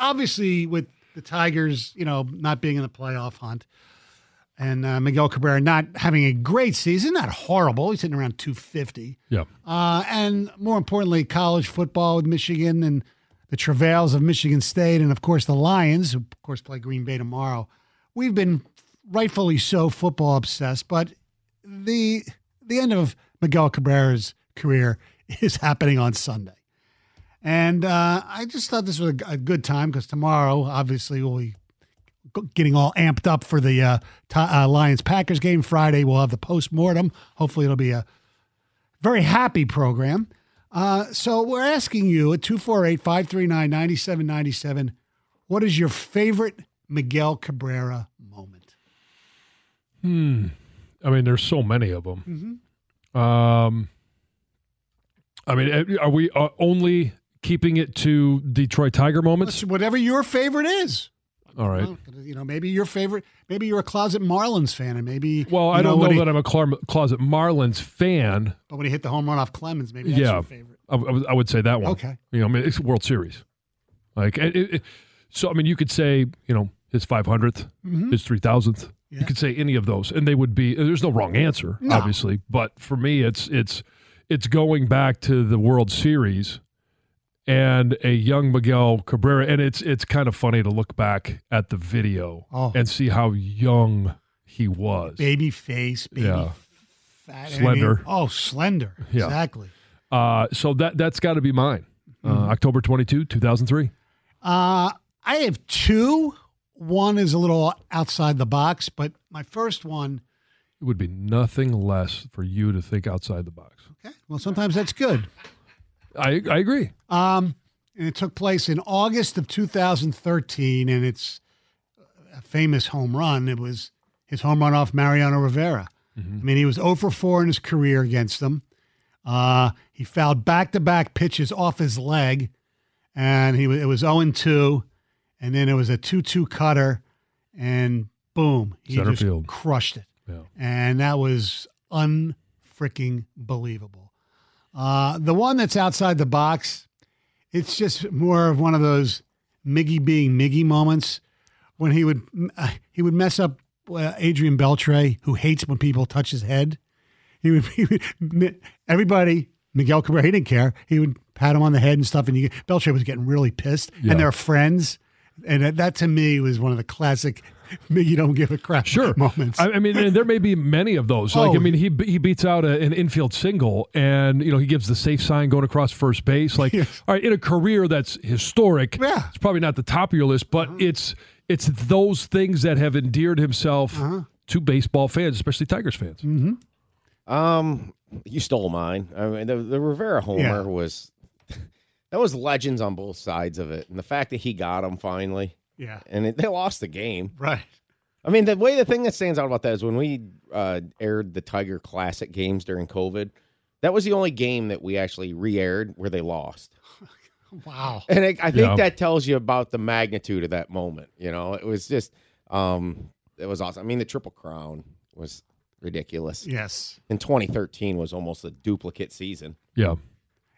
obviously with the Tigers, you know, not being in the playoff hunt and Miguel Cabrera not having a great season, not horrible. He's hitting around 250. Yeah. And more importantly, college football with Michigan and the travails of Michigan State and, of course, the Lions, who, of course, play Green Bay tomorrow. We've been rightfully so football obsessed, but the end of Miguel Cabrera's career is happening on Sunday. And I just thought this was a good time because tomorrow, obviously, we'll be getting all amped up for the Lions-Packers game. Friday, we'll have the postmortem. Hopefully, it'll be a very happy program. So we're asking you at 248-539-9797, what is your favorite Miguel Cabrera moment? I mean, there's so many of them. Mm-hmm. I mean, are we only keeping it to Detroit Tiger moments? Listen, whatever your favorite is. All right. You know, maybe your favorite, maybe you're a closet Marlins fan, and maybe. Well, I don't know that I'm a closet Marlins fan. But when he hit the home run off Clemens, maybe that's your favorite. I would say that one. Okay. You know, I mean, it's World Series. Like, so I mean, you could say, you know, his 500th, his 3,000th. Yeah. You could say any of those, and they would be. There's no wrong answer, obviously. But for me, it's going back to the World Series. And a young Miguel Cabrera, and it's kind of funny to look back at the video and see how young he was. Baby face, fat, slender. I mean, slender, exactly. So that's got to be mine. October 22, 2003. I have two. One is a little outside the box, but my first one. It would be nothing less for you to think outside the box. Okay, well, sometimes that's good. I agree. And it took place in August of 2013, and it's a famous home run. It was his home run off Mariano Rivera. I mean, he was 0 for 4 in his career against them. He fouled back-to-back pitches off his leg, and it was 0-2, and then it was a 2-2 cutter, and boom, he just crushed it. Yeah. And that was un-freaking-believable. The one that's outside the box, it's just more of one of those Miggy being Miggy moments when he would mess up Adrian Beltre, who hates when people touch his head. He would everybody, Miguel Cabrera, he didn't care. He would pat him on the head and stuff, and Beltre was getting really pissed, and they're friends. And that, to me, was one of the classic Miggy don't give a crap moments. I mean, and there may be many of those. Like, I mean, he beats out an infield single, and, you know, he gives the safe sign going across first base. Like, all right, in a career that's historic, it's probably not the top of your list, but it's those things that have endeared himself to baseball fans, especially Tigers fans. You stole mine. I mean, the Rivera homer was – that was legends on both sides of it, and the fact that he got him finally – and they lost the game. Right. I mean, the thing that stands out about that is when we aired the Tiger Classic games during COVID, that was the only game that we actually re-aired where they lost. Wow. And I think that tells you about the magnitude of that moment. You know, it was just, it was awesome. I mean, the Triple Crown was ridiculous. Yes. And 2013 was almost a duplicate season. Yeah.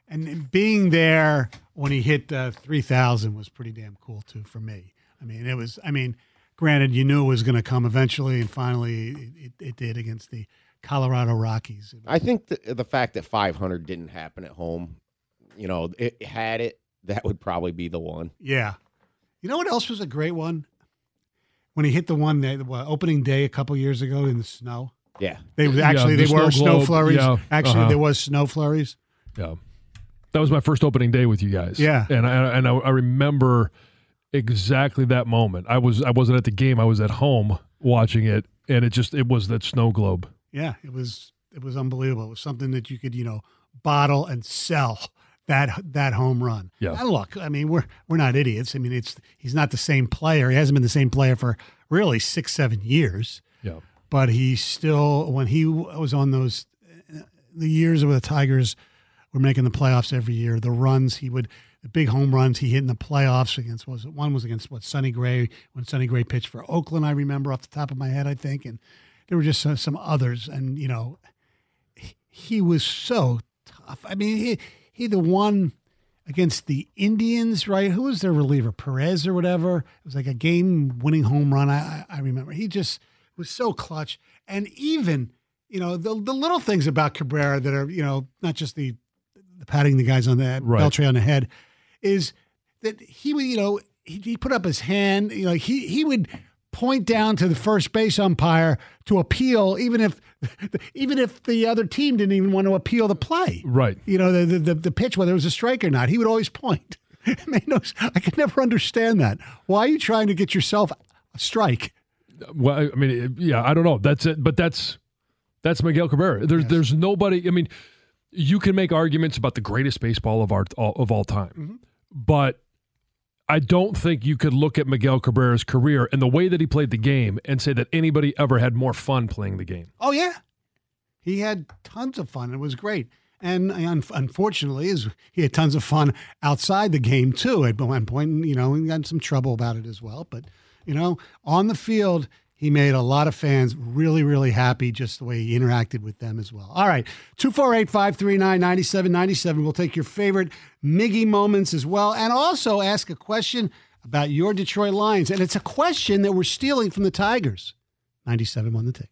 And being there when he hit 3,000 was pretty damn cool, too, for me. I mean, granted, you knew it was going to come eventually, and finally it did against the Colorado Rockies. I think the fact that 500 didn't happen at home, you know, that would probably be the one. Yeah. You know what else was a great one? When he hit the one that opening day a couple years ago in the snow. Yeah. There were snow flurries. Yeah. There was snow flurries. Yeah. That was my first opening day with you guys. Yeah. And I remember exactly that moment. I wasn't at the game. I was at home watching it, and it was that snow globe. Yeah, it was unbelievable. It was something that you could, you know, bottle and sell, that home run. Yeah. And look, I mean, we're not idiots. I mean, he's not the same player. He hasn't been the same player for really 6-7 years. Yeah. But he still, when he was on those the years with the Tigers, we're making the playoffs every year. The big home runs he hit in the playoffs against, one was against Sonny Gray, when Sonny Gray pitched for Oakland, I remember off the top of my head, I think. And there were just some others. And, you know, he was so tough. I mean, he the one against the Indians, right? Who was their reliever? Perez or whatever. It was like a game-winning home run, I remember. He just was so clutch. And even, you know, the little things about Cabrera that are, you know, not just the patting the guys on the right. Beltre on the head, is that he would, you know, he put up his hand, you know, he would point down to the first base umpire to appeal, even if the other team didn't even want to appeal the play. Right. You know, the pitch, whether it was a strike or not, he would always point. I could never understand that. Why are you trying to get yourself a strike? Well, I mean, yeah, I don't know. That's it. But that's Miguel Cabrera. There's nobody. I mean, you can make arguments about the greatest baseball of all time, mm-hmm. but I don't think you could look at Miguel Cabrera's career and the way that he played the game and say that anybody ever had more fun playing the game. Oh, yeah. He had tons of fun. It was great. And unfortunately, he had tons of fun outside the game, too, at one point. You know, he got in some trouble about it as well. But, you know, on the field, he made a lot of fans really, really happy just the way he interacted with them as well. All right, 248-539-9797. We'll take your favorite Miggy moments as well, and also ask a question about your Detroit Lions. And it's a question that we're stealing from the Tigers. 97 on the tick.